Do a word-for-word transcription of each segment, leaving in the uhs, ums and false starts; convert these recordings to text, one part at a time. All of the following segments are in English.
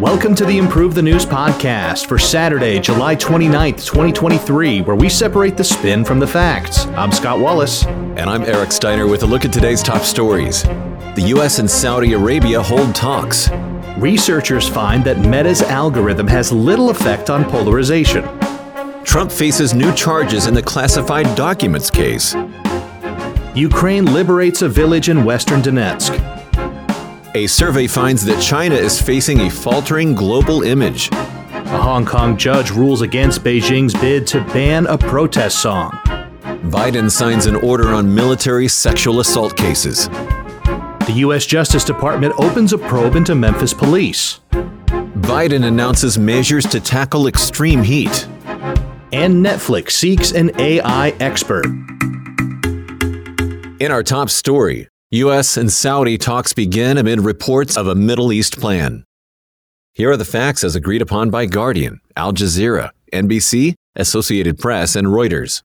Welcome to the Improve the News podcast for Saturday, July twenty-ninth, twenty twenty-three, where we separate the spin from the facts. I'm Scott Wallace. And I'm Eric Steiner with a look at today's top stories. The U S and Saudi Arabia hold talks. Researchers find that Meta's algorithm has little effect on polarization. Trump faces new charges in the classified documents case. Ukraine liberates a village in western Donetsk. A survey finds that China is facing a faltering global image. A Hong Kong judge rules against Beijing's bid to ban a protest song. Biden signs an order on military sexual assault cases. The U S. Justice Department opens a probe into Memphis police. Biden announces measures to tackle extreme heat. And Netflix seeks an A I expert. In our top story, U S and Saudi talks begin amid reports of a Middle East plan. Here are the facts as agreed upon by Guardian, Al Jazeera, N B C, Associated Press, and Reuters.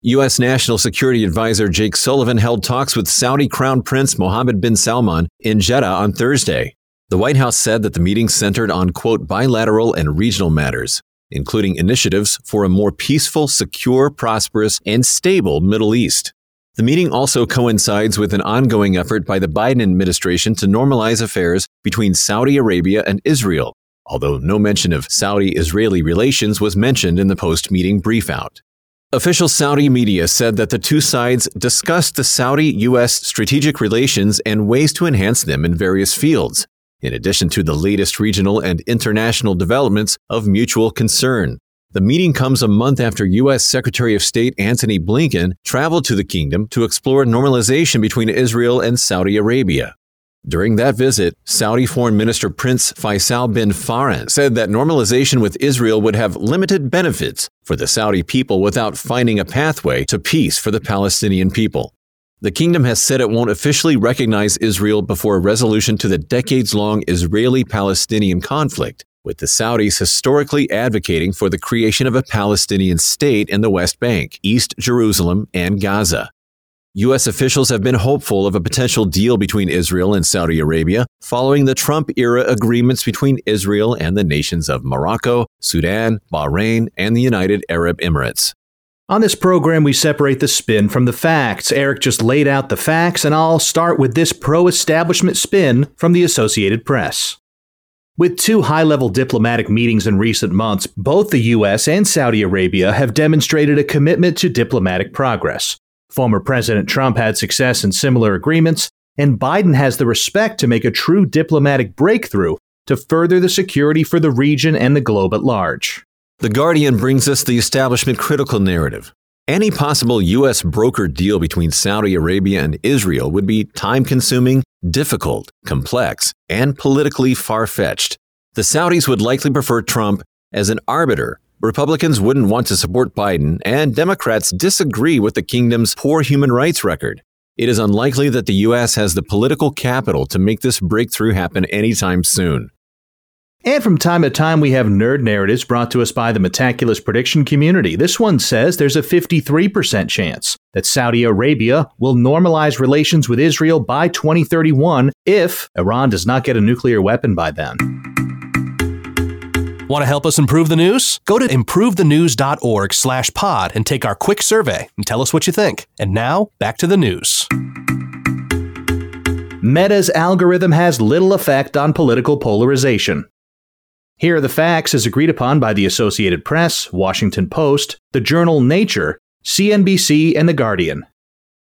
U S. National Security Advisor Jake Sullivan held talks with Saudi Crown Prince Mohammed bin Salman in Jeddah on Thursday. The White House said that the meeting centered on, quote, bilateral and regional matters, including initiatives for a more peaceful, secure, prosperous, and stable Middle East. The meeting also coincides with an ongoing effort by the Biden administration to normalize affairs between Saudi Arabia and Israel, although no mention of Saudi-Israeli relations was mentioned in the post-meeting briefout. Official Saudi media said that the two sides discussed the Saudi-U S strategic relations and ways to enhance them in various fields, in addition to the latest regional and international developments of mutual concern. The meeting comes a month after U S. Secretary of State Antony Blinken traveled to the kingdom to explore normalization between Israel and Saudi Arabia. During that visit, Saudi Foreign Minister Prince Faisal bin Farhan said that normalization with Israel would have limited benefits for the Saudi people without finding a pathway to peace for the Palestinian people. The kingdom has said it won't officially recognize Israel before a resolution to the decades-long Israeli-Palestinian conflict, with the Saudis historically advocating for the creation of a Palestinian state in the West Bank, East Jerusalem, and Gaza. U S officials have been hopeful of a potential deal between Israel and Saudi Arabia following the Trump-era agreements between Israel and the nations of Morocco, Sudan, Bahrain, and the United Arab Emirates. On this program, we separate the spin from the facts. Eric just laid out the facts, and I'll start with this pro-establishment spin from the Associated Press. With two high-level diplomatic meetings in recent months, both the U S and Saudi Arabia have demonstrated a commitment to diplomatic progress. Former President Trump had success in similar agreements, and Biden has the respect to make a true diplomatic breakthrough to further the security for the region and the globe at large. The Guardian brings us the establishment critical narrative. Any possible U S broker deal between Saudi Arabia and Israel would be time-consuming, difficult, complex, and politically far-fetched. The Saudis would likely prefer Trump as an arbiter. Republicans wouldn't want to support Biden, and Democrats disagree with the kingdom's poor human rights record. It is unlikely that the U S has the political capital to make this breakthrough happen anytime soon. And from time to time, we have nerd narratives brought to us by the Metaculus prediction community. This one says there's a fifty-three percent chance that Saudi Arabia will normalize relations with Israel by twenty thirty-one if Iran does not get a nuclear weapon by then. Want to help us improve the news? Go to improvethenews.org slash pod and take our quick survey and tell us what you think. And now, back to the news. Meta's algorithm has little effect on political polarization. Here are the facts as agreed upon by the Associated Press, Washington Post, the journal Nature, C N B C, and The Guardian.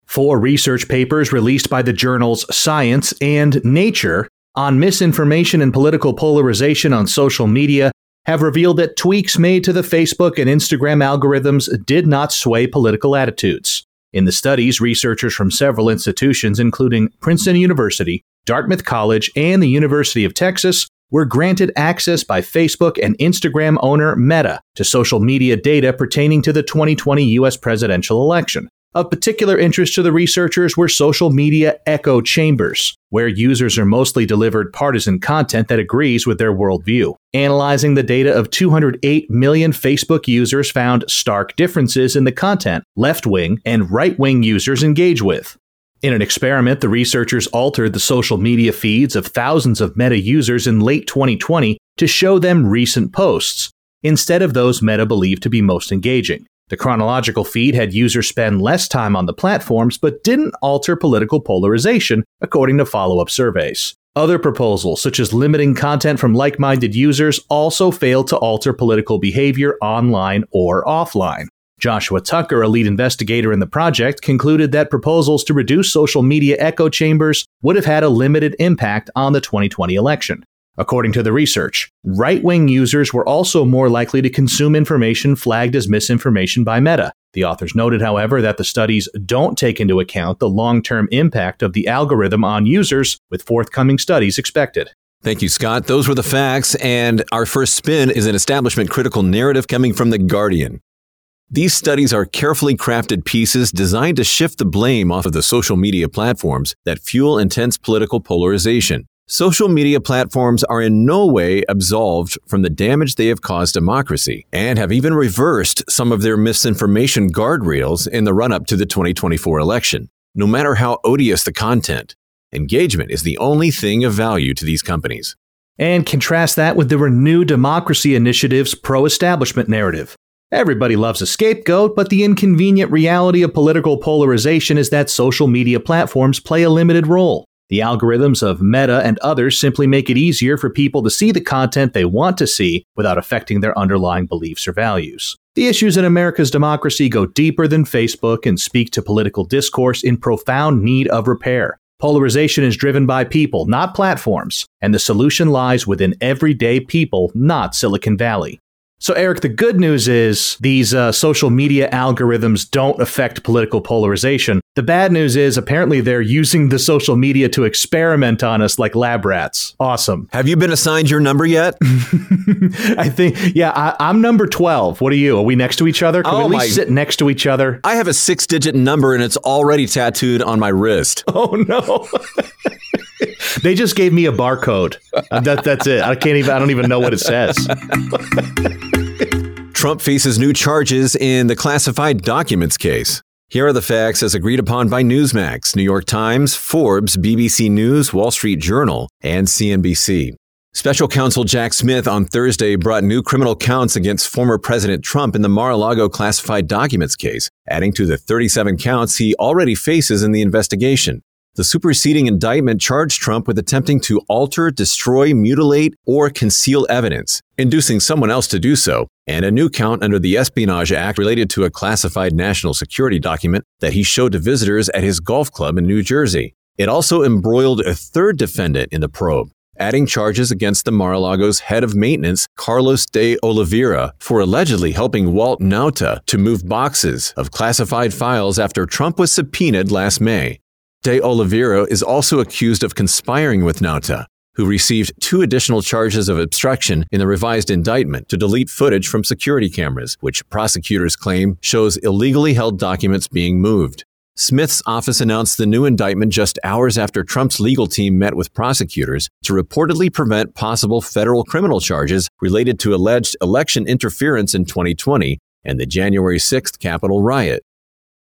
Four research papers released by the journals Science and Nature on misinformation and political polarization on social media have revealed that tweaks made to the Facebook and Instagram algorithms did not sway political attitudes. In the studies, researchers from several institutions, including Princeton University, Dartmouth College, and the University of Texas, were granted access by Facebook and Instagram owner Meta to social media data pertaining to the twenty twenty U S presidential election. Of particular interest to the researchers were social media echo chambers, where users are mostly delivered partisan content that agrees with their worldview. Analyzing the data of two hundred eight million Facebook users found stark differences in the content left-wing and right-wing users engage with. In an experiment, the researchers altered the social media feeds of thousands of Meta users in late twenty twenty to show them recent posts, instead of those Meta believed to be most engaging. The chronological feed had users spend less time on the platforms but didn't alter political polarization, according to follow-up surveys. Other proposals, such as limiting content from like-minded users, also failed to alter political behavior online or offline. Joshua Tucker, a lead investigator in the project, concluded that proposals to reduce social media echo chambers would have had a limited impact on the twenty twenty election. According to the research, right-wing users were also more likely to consume information flagged as misinformation by Meta. The authors noted, however, that the studies don't take into account the long-term impact of the algorithm on users, with forthcoming studies expected. Thank you, Scott. Those were the facts, and our first spin is an establishment-critical narrative coming from The Guardian. These studies are carefully crafted pieces designed to shift the blame off of the social media platforms that fuel intense political polarization. Social media platforms are in no way absolved from the damage they have caused democracy, and have even reversed some of their misinformation guardrails in the run-up to the twenty twenty-four election. No matter how odious the content, engagement is the only thing of value to these companies. And contrast that with the Renew Democracy Initiative's pro-establishment narrative. Everybody loves a scapegoat, but the inconvenient reality of political polarization is that social media platforms play a limited role. The algorithms of Meta and others simply make it easier for people to see the content they want to see without affecting their underlying beliefs or values. The issues in America's democracy go deeper than Facebook and speak to political discourse in profound need of repair. Polarization is driven by people, not platforms, and the solution lies within everyday people, not Silicon Valley. So, Eric, the good news is these uh, social media algorithms don't affect political polarization. The bad news is apparently they're using the social media to experiment on us like lab rats. Awesome. Have you been assigned your number yet? I think, yeah, I, I'm number twelve. What are you? Are we next to each other? Can oh we at least my... sit next to each other? I have a six-digit number and it's already tattooed on my wrist. Oh, no. They just gave me a barcode. That, that's it. I can't even, I don't even know what it says. Trump faces new charges in the classified documents case. Here are the facts as agreed upon by Newsmax, New York Times, Forbes, B B C News, Wall Street Journal, and C N B C. Special counsel Jack Smith on Thursday brought new criminal counts against former President Trump in the Mar-a-Lago classified documents case, adding to the thirty-seven counts he already faces in the investigation. The superseding indictment charged Trump with attempting to alter, destroy, mutilate, or conceal evidence, inducing someone else to do so, and a new count under the Espionage Act related to a classified national security document that he showed to visitors at his golf club in New Jersey. It also embroiled a third defendant in the probe, adding charges against the Mar-a-Lago's head of maintenance, Carlos de Oliveira, for allegedly helping Walt Nauta to move boxes of classified files after Trump was subpoenaed last May. De Oliveira is also accused of conspiring with Nauta, who received two additional charges of obstruction in the revised indictment to delete footage from security cameras, which prosecutors claim shows illegally held documents being moved. Smith's office announced the new indictment just hours after Trump's legal team met with prosecutors to reportedly prevent possible federal criminal charges related to alleged election interference in twenty twenty and the January sixth Capitol riot.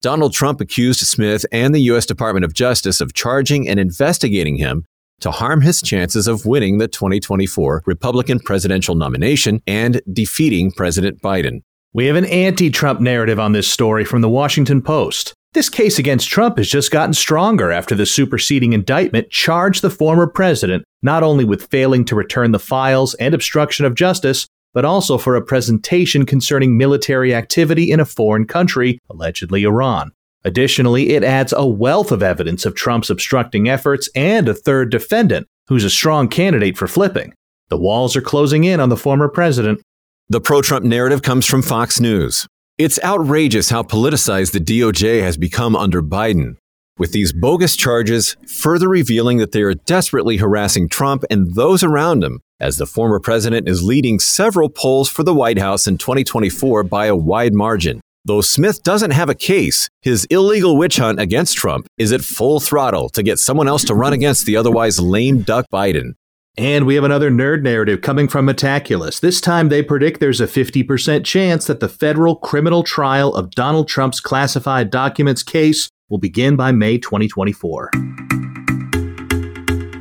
Donald Trump accused Smith and the U S Department of Justice of charging and investigating him to harm his chances of winning the twenty twenty-four Republican presidential nomination and defeating President Biden. We have an anti-Trump narrative on this story from the Washington Post. This case against Trump has just gotten stronger after the superseding indictment charged the former president not only with failing to return the files and obstruction of justice, but also for a presentation concerning military activity in a foreign country, allegedly Iran. Additionally, it adds a wealth of evidence of Trump's obstructing efforts and a third defendant, who's a strong candidate for flipping. The walls are closing in on the former president. The pro-Trump narrative comes from Fox News. It's outrageous how politicized the D O J has become under Biden, with these bogus charges further revealing that they are desperately harassing Trump and those around him, as the former president is leading several polls for the White House in twenty twenty-four by a wide margin, Though Smith doesn't have a case, his illegal witch hunt against Trump is at full throttle to get someone else to run against the otherwise lame duck Biden. And we have another nerd narrative coming from Metaculus. This time they predict there's a fifty percent chance that the federal criminal trial of Donald Trump's classified documents case will begin by May twenty twenty-four.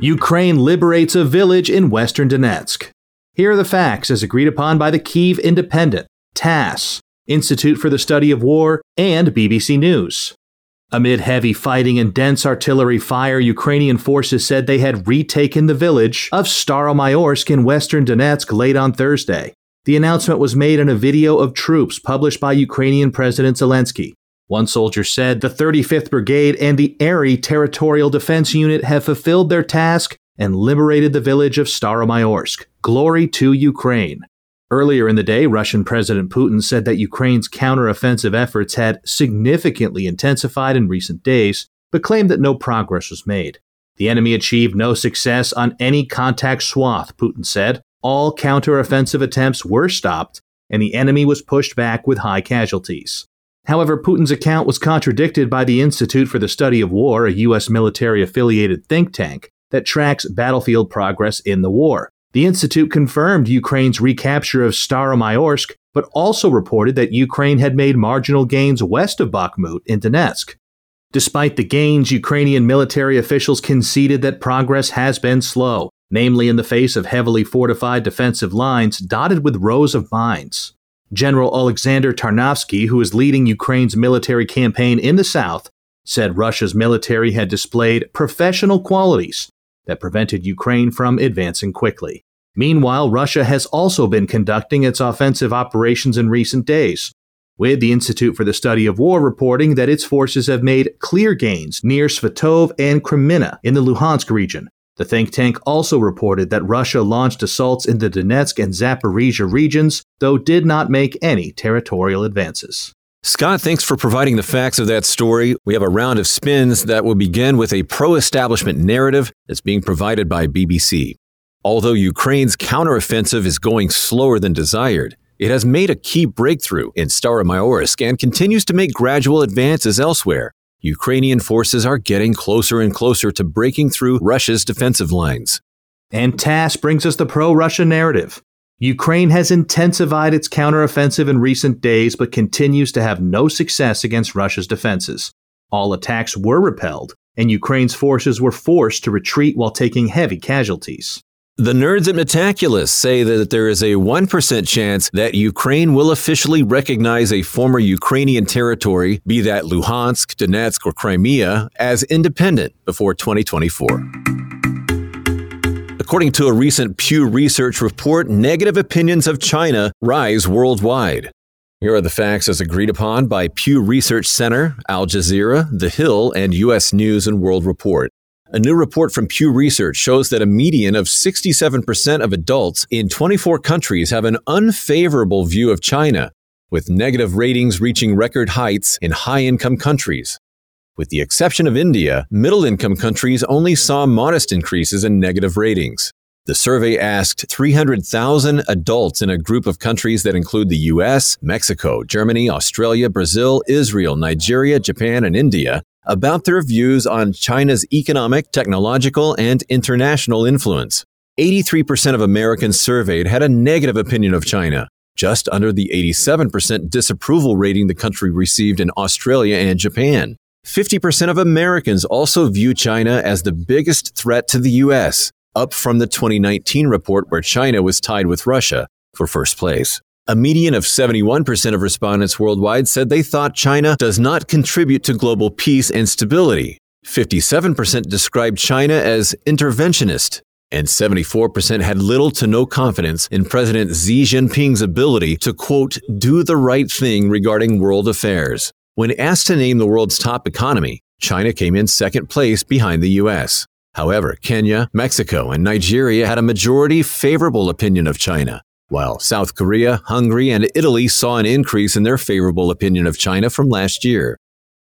Ukraine liberates a village in western Donetsk. Here are the facts as agreed upon by the Kyiv Independent, TASS, Institute for the Study of War, and B B C News. Amid heavy fighting and dense artillery fire, Ukrainian forces said they had retaken the village of Staromayorsk in western Donetsk late on Thursday. The announcement was made in a video of troops published by Ukrainian President Zelensky. One soldier said, "The thirty-fifth Brigade and the Arey Territorial Defense Unit have fulfilled their task and liberated the village of Staromayorsk. Glory to Ukraine." Earlier in the day, Russian President Putin said that Ukraine's counteroffensive efforts had significantly intensified in recent days, but claimed that no progress was made. "The enemy achieved no success on any contact swath," Putin said. "All counteroffensive attempts were stopped, and the enemy was pushed back with high casualties." However, Putin's account was contradicted by the Institute for the Study of War, a U S military-affiliated think tank that tracks battlefield progress in the war. The institute confirmed Ukraine's recapture of Staromayorsk, but also reported that Ukraine had made marginal gains west of Bakhmut in Donetsk. Despite the gains, Ukrainian military officials conceded that progress has been slow, namely in the face of heavily fortified defensive lines dotted with rows of mines. General Alexander Tarnovsky, who is leading Ukraine's military campaign in the south, said Russia's military had displayed professional qualities that prevented Ukraine from advancing quickly. Meanwhile, Russia has also been conducting its offensive operations in recent days, with the Institute for the Study of War reporting that its forces have made clear gains near Svatov and Kremina in the Luhansk region. The think tank also reported that Russia launched assaults in the Donetsk and Zaporizhzhia regions, though did not make any territorial advances. Scott, thanks for providing the facts of that story. We have a round of spins that will begin with a pro-establishment narrative that's being provided by B B C. Although Ukraine's counteroffensive is going slower than desired, it has made a key breakthrough in Staromayorsk and continues to make gradual advances elsewhere. Ukrainian forces are getting closer and closer to breaking through Russia's defensive lines. And TASS brings us the pro-Russia narrative. Ukraine has intensified its counteroffensive in recent days but continues to have no success against Russia's defenses. All attacks were repelled, and Ukraine's forces were forced to retreat while taking heavy casualties. The nerds at Metaculus say that there is a one percent chance that Ukraine will officially recognize a former Ukrainian territory, be that Luhansk, Donetsk, or Crimea, as independent before twenty twenty-four. According to a recent Pew Research report, negative opinions of China rise worldwide. Here are the facts as agreed upon by Pew Research Center, Al Jazeera, The Hill, and U S News and World Report. A new report from Pew Research shows that a median of sixty-seven percent of adults in twenty-four countries have an unfavorable view of China, with negative ratings reaching record heights in high-income countries. With the exception of India, middle-income countries only saw modest increases in negative ratings. The survey asked three hundred thousand adults in a group of countries that include the U S, Mexico, Germany, Australia, Brazil, Israel, Nigeria, Japan, and India about their views on China's economic, technological, and international influence. eighty-three percent of Americans surveyed had a negative opinion of China, just under the eighty-seven percent disapproval rating the country received in Australia and Japan. fifty percent of Americans also view China as the biggest threat to the U S, up from the twenty nineteen report where China was tied with Russia for first place. A median of seventy-one percent of respondents worldwide said they thought China does not contribute to global peace and stability. fifty-seven percent described China as interventionist, and seventy-four percent had little to no confidence in President Xi Jinping's ability to, quote, do the right thing regarding world affairs. When asked to name the world's top economy, China came in second place behind the U S. However, Kenya, Mexico, and Nigeria had a majority favorable opinion of China, while South Korea, Hungary, and Italy saw an increase in their favorable opinion of China from last year.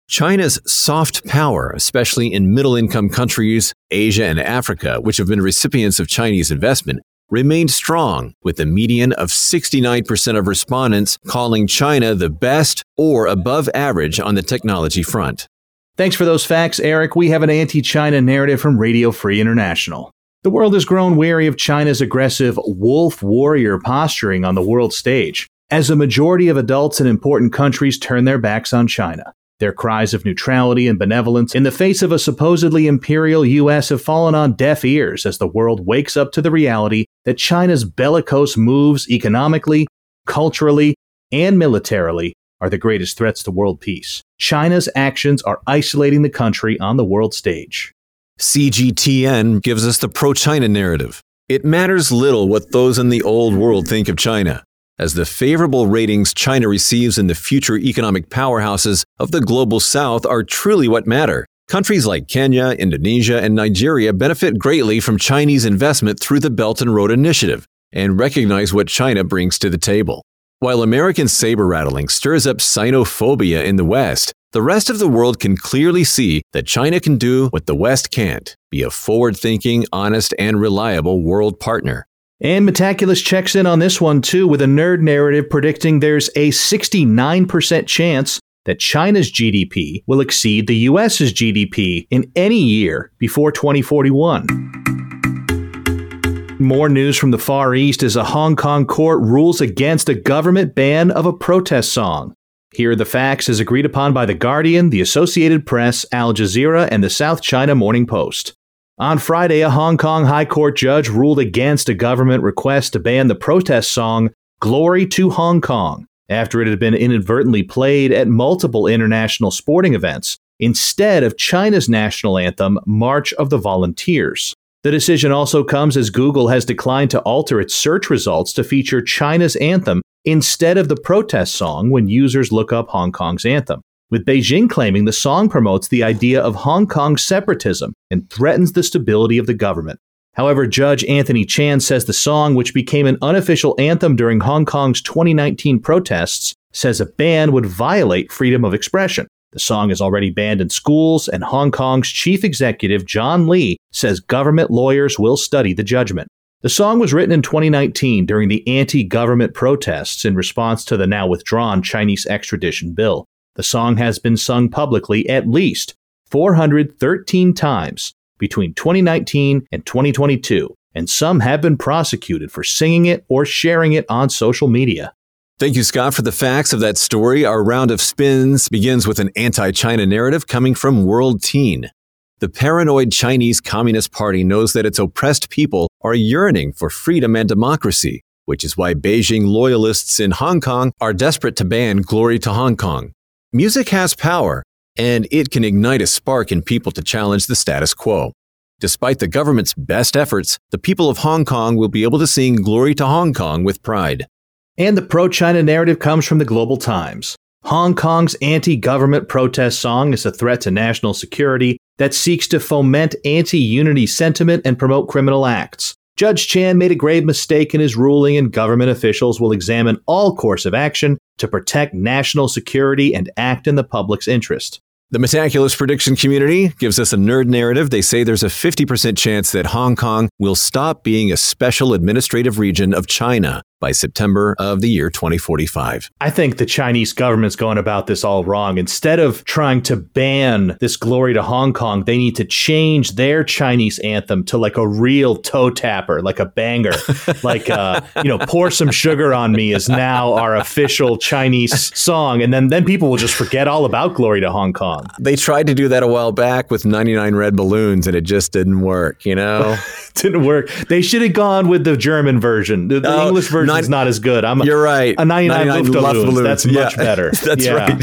China's soft power, especially in middle-income countries, Asia, and Africa, which have been recipients of Chinese investment, remained strong, with a median of sixty-nine percent of respondents calling China the best or above average on the technology front. Thanks for those facts, Eric. We have an anti-China narrative from Radio Free International. The world has grown wary of China's aggressive wolf warrior posturing on the world stage, as a majority of adults in important countries turn their backs on China. Their cries of neutrality and benevolence in the face of a supposedly imperial U S have fallen on deaf ears as the world wakes up to the reality that China's bellicose moves economically, culturally, and militarily are the greatest threats to world peace. China's actions are isolating the country on the world stage. C G T N gives us the pro-China narrative. It matters little what those in the old world think of China, as the favorable ratings China receives in the future economic powerhouses of the global south are truly what matter. Countries like Kenya, Indonesia, and Nigeria benefit greatly from Chinese investment through the Belt and Road Initiative and recognize what China brings to the table. While American saber-rattling stirs up Sinophobia in the West, the rest of the world can clearly see that China can do what the West can't, be a forward-thinking, honest, and reliable world partner. And Metaculus checks in on this one, too, with a nerd narrative predicting there's a sixty-nine percent chance that China's G D P will exceed the U S's G D P in any year before twenty forty-one. More news from the Far East as a Hong Kong court rules against a government ban of a protest song. Here are the facts as agreed upon by The Guardian, The Associated Press, Al Jazeera, and the South China Morning Post. On Friday, a Hong Kong High Court judge ruled against a government request to ban the protest song Glory to Hong Kong after it had been inadvertently played at multiple international sporting events instead of China's national anthem, March of the Volunteers. The decision also comes as Google has declined to alter its search results to feature China's anthem instead of the protest song when users look up Hong Kong's anthem, with Beijing claiming the song promotes the idea of Hong Kong separatism and threatens the stability of the government. However, Judge Anthony Chan says the song, which became an unofficial anthem during Hong Kong's twenty nineteen protests, says a ban would violate freedom of expression. The song is already banned in schools, and Hong Kong's chief executive, John Lee, says government lawyers will study the judgment. The song was written in twenty nineteen during the anti-government protests in response to the now-withdrawn Chinese extradition bill. The song has been sung publicly at least four hundred thirteen times between twenty nineteen and twenty twenty-two, and some have been prosecuted for singing it or sharing it on social media. Thank you, Scott, for the facts of that story. Our round of spins begins with an anti-China narrative coming from World Teen. The paranoid Chinese Communist Party knows that its oppressed people are yearning for freedom and democracy, which is why Beijing loyalists in Hong Kong are desperate to ban Glory to Hong Kong. Music has power, and it can ignite a spark in people to challenge the status quo. Despite the government's best efforts, the people of Hong Kong will be able to sing Glory to Hong Kong with pride. And the pro-China narrative comes from the Global Times. Hong Kong's anti-government protest song is a threat to national security that seeks to foment anti-unity sentiment and promote criminal acts. Judge Chan made a grave mistake in his ruling, and government officials will examine all course of action to protect national security and act in the public's interest. The Metaculus prediction community gives us a nerd narrative. They say there's a fifty percent chance that Hong Kong will stop being a special administrative region of China by September of the year twenty forty-five. I think the Chinese government's going about this all wrong. Instead of trying to ban this Glory to Hong Kong, they need to change their Chinese anthem to like a real toe tapper, like a banger, like, uh, you know, Pour Some Sugar on Me is now our official Chinese song. And then, then people will just forget all about Glory to Hong Kong. They tried to do that a while back with ninety-nine Red Balloons, and it just didn't work, you know? Didn't work. They should have gone with the German version. The, the oh, English version is not as good. I'm You're right. A ninety-nine, ninety-nine Luftballons. That's yeah. much better. That's yeah. right.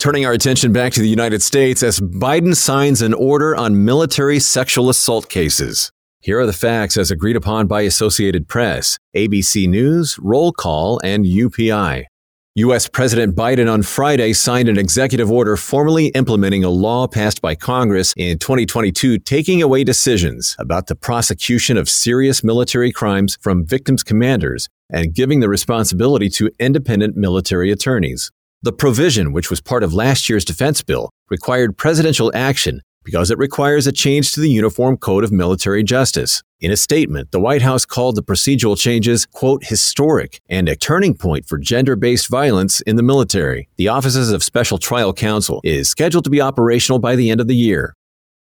Turning our attention back to the United States as Biden signs an order on military sexual assault cases. Here are the facts as agreed upon by Associated Press, A B C News, Roll Call, and U P I. U S. President Biden on Friday signed an executive order formally implementing a law passed by Congress in twenty twenty-two taking away decisions about the prosecution of serious military crimes from victims' commanders and giving the responsibility to independent military attorneys. The provision, which was part of last year's defense bill, required presidential action because it requires a change to the Uniform Code of Military Justice. In a statement, the White House called the procedural changes, quote, historic and a turning point for gender-based violence in the military. The Offices of Special Trial Counsel is scheduled to be operational by the end of the year.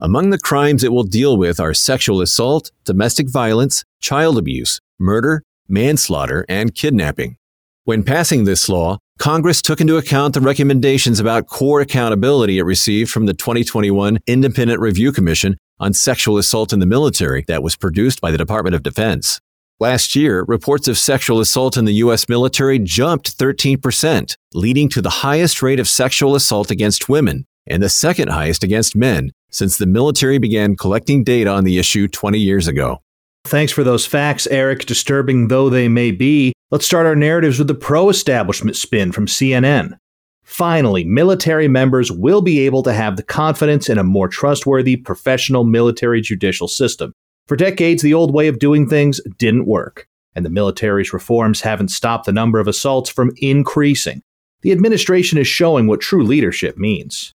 Among the crimes it will deal with are sexual assault, domestic violence, child abuse, murder, manslaughter, and kidnapping. When passing this law, Congress took into account the recommendations about core accountability it received from the twenty twenty-one Independent Review Commission on Sexual Assault in the Military that was produced by the Department of Defense. Last year, reports of sexual assault in the U S military jumped thirteen percent, leading to the highest rate of sexual assault against women and the second highest against men since the military began collecting data on the issue twenty years ago. Thanks for those facts, Eric, disturbing though they may be. Let's start our narratives with the pro-establishment spin from C N N. Finally, military members will be able to have the confidence in a more trustworthy, professional military judicial system. For decades, the old way of doing things didn't work, and the military's reforms haven't stopped the number of assaults from increasing. The administration is showing what true leadership means.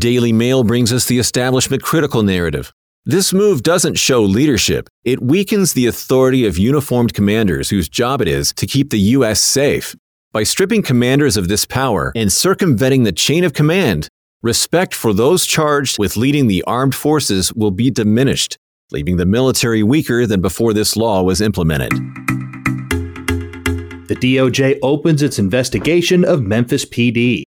Daily Mail brings us the establishment critical narrative. This move doesn't show leadership. It weakens the authority of uniformed commanders whose job it is to keep the U S safe. By stripping commanders of this power and circumventing the chain of command, respect for those charged with leading the armed forces will be diminished, leaving the military weaker than before this law was implemented. The D O J opens its investigation of Memphis P D.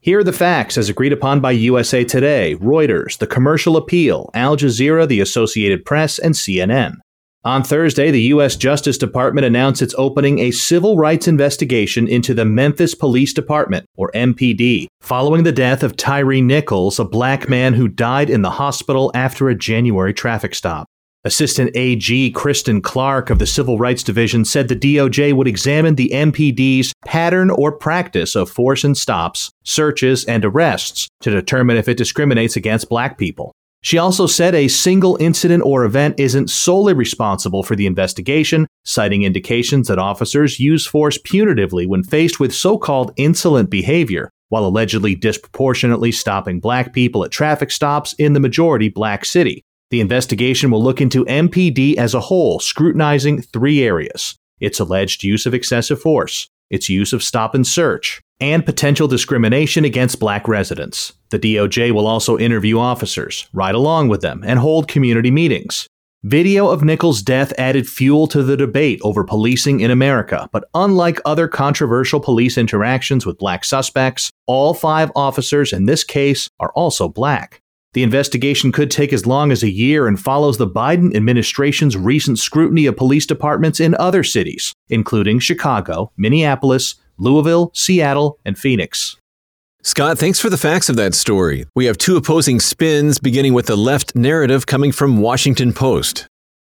Here are the facts as agreed upon by U S A Today, Reuters, The Commercial Appeal, Al Jazeera, The Associated Press, and C N N. On Thursday, the U S. Justice Department announced it's opening a civil rights investigation into the Memphis Police Department, or M P D, following the death of Tyre Nichols, a black man who died in the hospital after a January traffic stop. Assistant A G Kristen Clark of the Civil Rights Division said the D O J would examine the M P D's pattern or practice of force and stops, searches, and arrests to determine if it discriminates against black people. She also said a single incident or event isn't solely responsible for the investigation, citing indications that officers use force punitively when faced with so-called insolent behavior, while allegedly disproportionately stopping black people at traffic stops in the majority black city. The investigation will look into M P D as a whole, scrutinizing three areas: its alleged use of excessive force, its use of stop and search, and potential discrimination against black residents. The D O J will also interview officers, ride along with them, and hold community meetings. Video of Nichols' death added fuel to the debate over policing in America, but unlike other controversial police interactions with black suspects, all five officers in this case are also black. The investigation could take as long as a year and follows the Biden administration's recent scrutiny of police departments in other cities, including Chicago, Minneapolis, Louisville, Seattle, and Phoenix. Scott, thanks for the facts of that story. We have two opposing spins, beginning with the left narrative coming from Washington Post.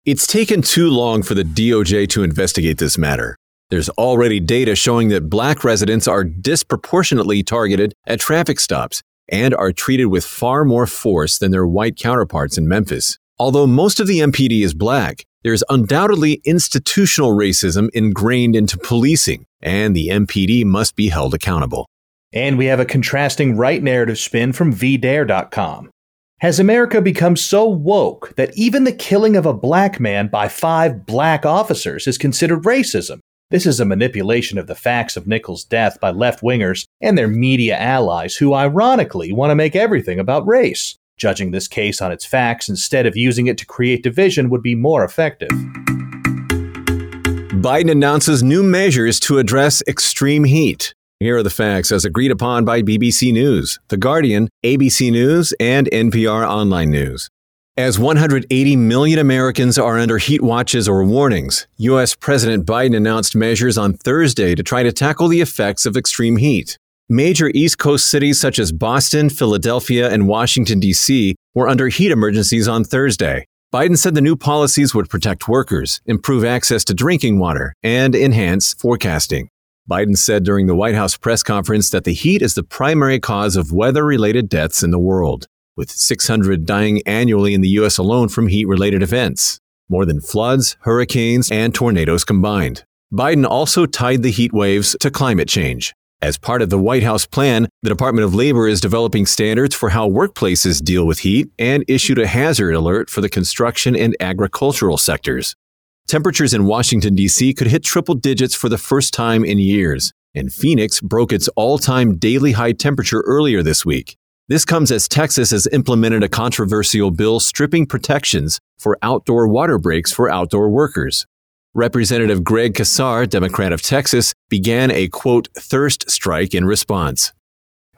It's taken too long for the D O J to investigate this matter. There's already data showing that black residents are disproportionately targeted at traffic stops and are treated with far more force than their white counterparts in Memphis. Although most of the M P D is black, there is undoubtedly institutional racism ingrained into policing, and the M P D must be held accountable. And we have a contrasting right narrative spin from V Dare dot com. Has America become so woke that even the killing of a black man by five black officers is considered racism? This is a manipulation of the facts of Nichols' death by left-wingers and their media allies who ironically want to make everything about race. Judging this case on its facts instead of using it to create division would be more effective. Biden announces new measures to address extreme heat. Here are the facts as agreed upon by B B C News, The Guardian, A B C News, and N P R Online News. As one hundred eighty million Americans are under heat watches or warnings, U S. President Biden announced measures on Thursday to try to tackle the effects of extreme heat. Major East Coast cities such as Boston, Philadelphia, and Washington, D C were under heat emergencies on Thursday. Biden said the new policies would protect workers, improve access to drinking water, and enhance forecasting. Biden said during the White House press conference that the heat is the primary cause of weather-related deaths in the world, with six hundred dying annually in the U S alone from heat-related events, more than floods, hurricanes, and tornadoes combined. Biden also tied the heat waves to climate change. As part of the White House plan, the Department of Labor is developing standards for how workplaces deal with heat and issued a hazard alert for the construction and agricultural sectors. Temperatures in Washington, D C could hit triple digits for the first time in years, and Phoenix broke its all-time daily high temperature earlier this week. This comes as Texas has implemented a controversial bill stripping protections for outdoor water breaks for outdoor workers. Representative Greg Casar, Democrat of Texas, began a, quote, thirst strike in response.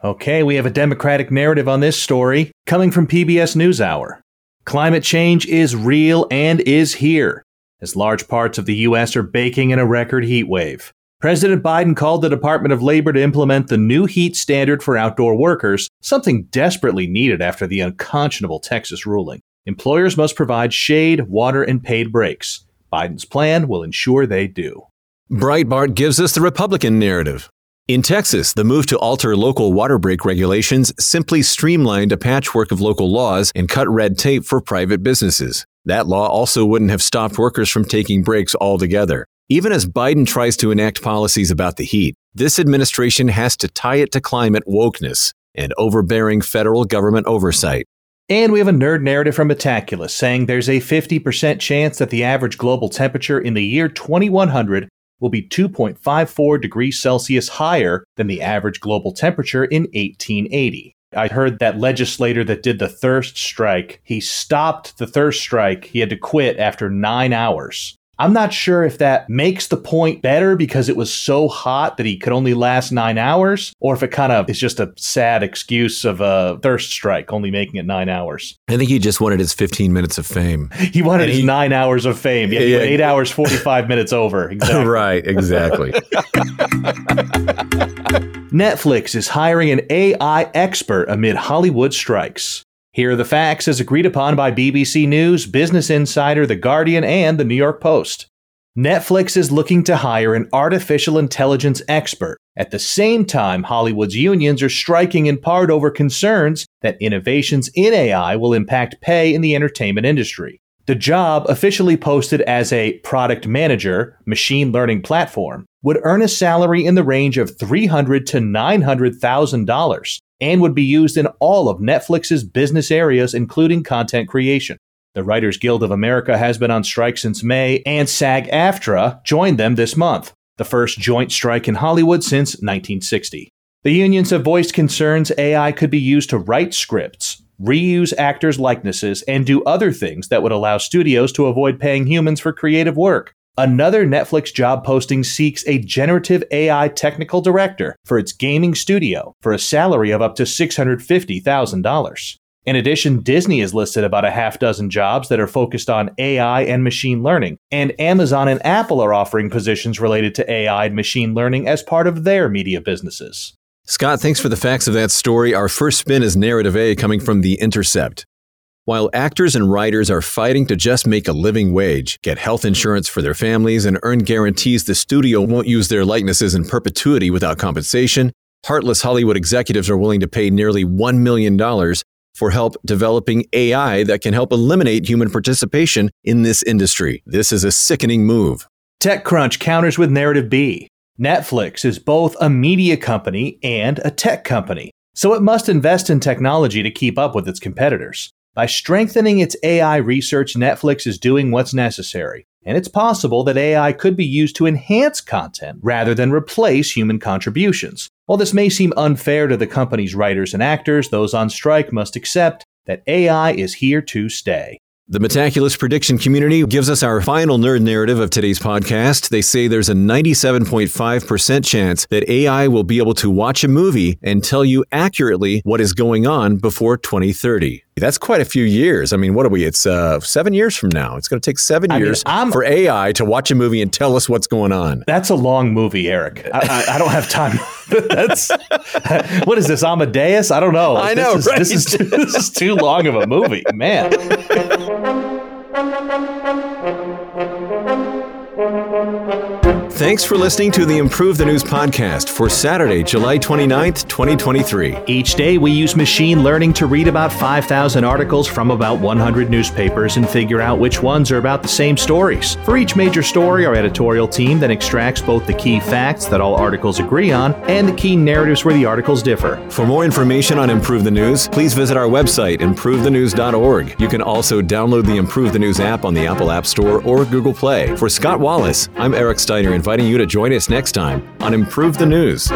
Okay, we have a Democratic narrative on this story, coming from P B S NewsHour. Climate change is real and is here, as large parts of the U S are baking in a record heat wave. President Biden called the Department of Labor to implement the new heat standard for outdoor workers, something desperately needed after the unconscionable Texas ruling. Employers must provide shade, water, and paid breaks. Biden's plan will ensure they do. Breitbart gives us the Republican narrative. In Texas, the move to alter local water break regulations simply streamlined a patchwork of local laws and cut red tape for private businesses. That law also wouldn't have stopped workers from taking breaks altogether. Even as Biden tries to enact policies about the heat, this administration has to tie it to climate wokeness and overbearing federal government oversight. And we have a nerd narrative from Metaculus saying there's a fifty percent chance that the average global temperature in the year twenty-one hundred will be two point five four degrees Celsius higher than the average global temperature in eighteen eighty. I heard that legislator that did the thirst strike, he stopped the thirst strike. He had to quit after nine hours. I'm not sure if that makes the point better because it was so hot that he could only last nine hours, or if it kind of is just a sad excuse of a thirst strike, only making it nine hours. I think he just wanted his fifteen minutes of fame. He wanted and his he, nine hours of fame. Yeah, he yeah, went eight yeah. hours, forty-five minutes over. Exactly. Right, exactly. Netflix is hiring an A I expert amid Hollywood strikes. Here are the facts as agreed upon by B B C News, Business Insider, The Guardian, and The New York Post. Netflix is looking to hire an artificial intelligence expert. At the same time, Hollywood's unions are striking in part over concerns that innovations in A I will impact pay in the entertainment industry. The job, officially posted as a product manager, machine learning platform, would earn a salary in the range of three hundred thousand dollars to nine hundred thousand dollars. And would be used in all of Netflix's business areas, including content creation. The Writers Guild of America has been on strike since May, and SAG-AFTRA joined them this month, the first joint strike in Hollywood since nineteen sixty. The unions have voiced concerns A I could be used to write scripts, reuse actors' likenesses, and do other things that would allow studios to avoid paying humans for creative work. Another Netflix job posting seeks a generative A I technical director for its gaming studio for a salary of up to six hundred fifty thousand dollars. In addition, Disney has listed about a half dozen jobs that are focused on A I and machine learning, and Amazon and Apple are offering positions related to A I and machine learning as part of their media businesses. Scott, thanks for the facts of that story. Our first spin is Narrative A, coming from The Intercept. While actors and writers are fighting to just make a living wage, get health insurance for their families, and earn guarantees the studio won't use their likenesses in perpetuity without compensation, heartless Hollywood executives are willing to pay nearly one million dollars for help developing A I that can help eliminate human participation in this industry. This is a sickening move. TechCrunch counters with Narrative B. Netflix is both a media company and a tech company, so it must invest in technology to keep up with its competitors. By strengthening its A I research, Netflix is doing what's necessary, and it's possible that A I could be used to enhance content rather than replace human contributions. While this may seem unfair to the company's writers and actors, those on strike must accept that A I is here to stay. The Metaculus prediction community gives us our final nerd narrative of today's podcast. They say there's a ninety-seven point five percent chance that A I will be able to watch a movie and tell you accurately what is going on before twenty thirty. That's quite a few years. I mean, what are we? It's uh, seven years from now. It's going to take seven I years mean, for A I to watch a movie and tell us what's going on. That's a long movie, Eric. I, I, I don't have time. That's what is this, Amadeus? I don't know. I know. This is, right? this, is too, this is too long of a movie, man. Thanks for listening to the Improve the News podcast for Saturday, July twenty-ninth, twenty twenty-three. Each day, we use machine learning to read about five thousand articles from about one hundred newspapers and figure out which ones are about the same stories. For each major story, our editorial team then extracts both the key facts that all articles agree on and the key narratives where the articles differ. For more information on Improve the News, please visit our website, improve the news dot org. You can also download the Improve the News app on the Apple App Store or Google Play. For Scott Wallace, I'm Eric Steiner, inviting you to join us next time on Improve the News.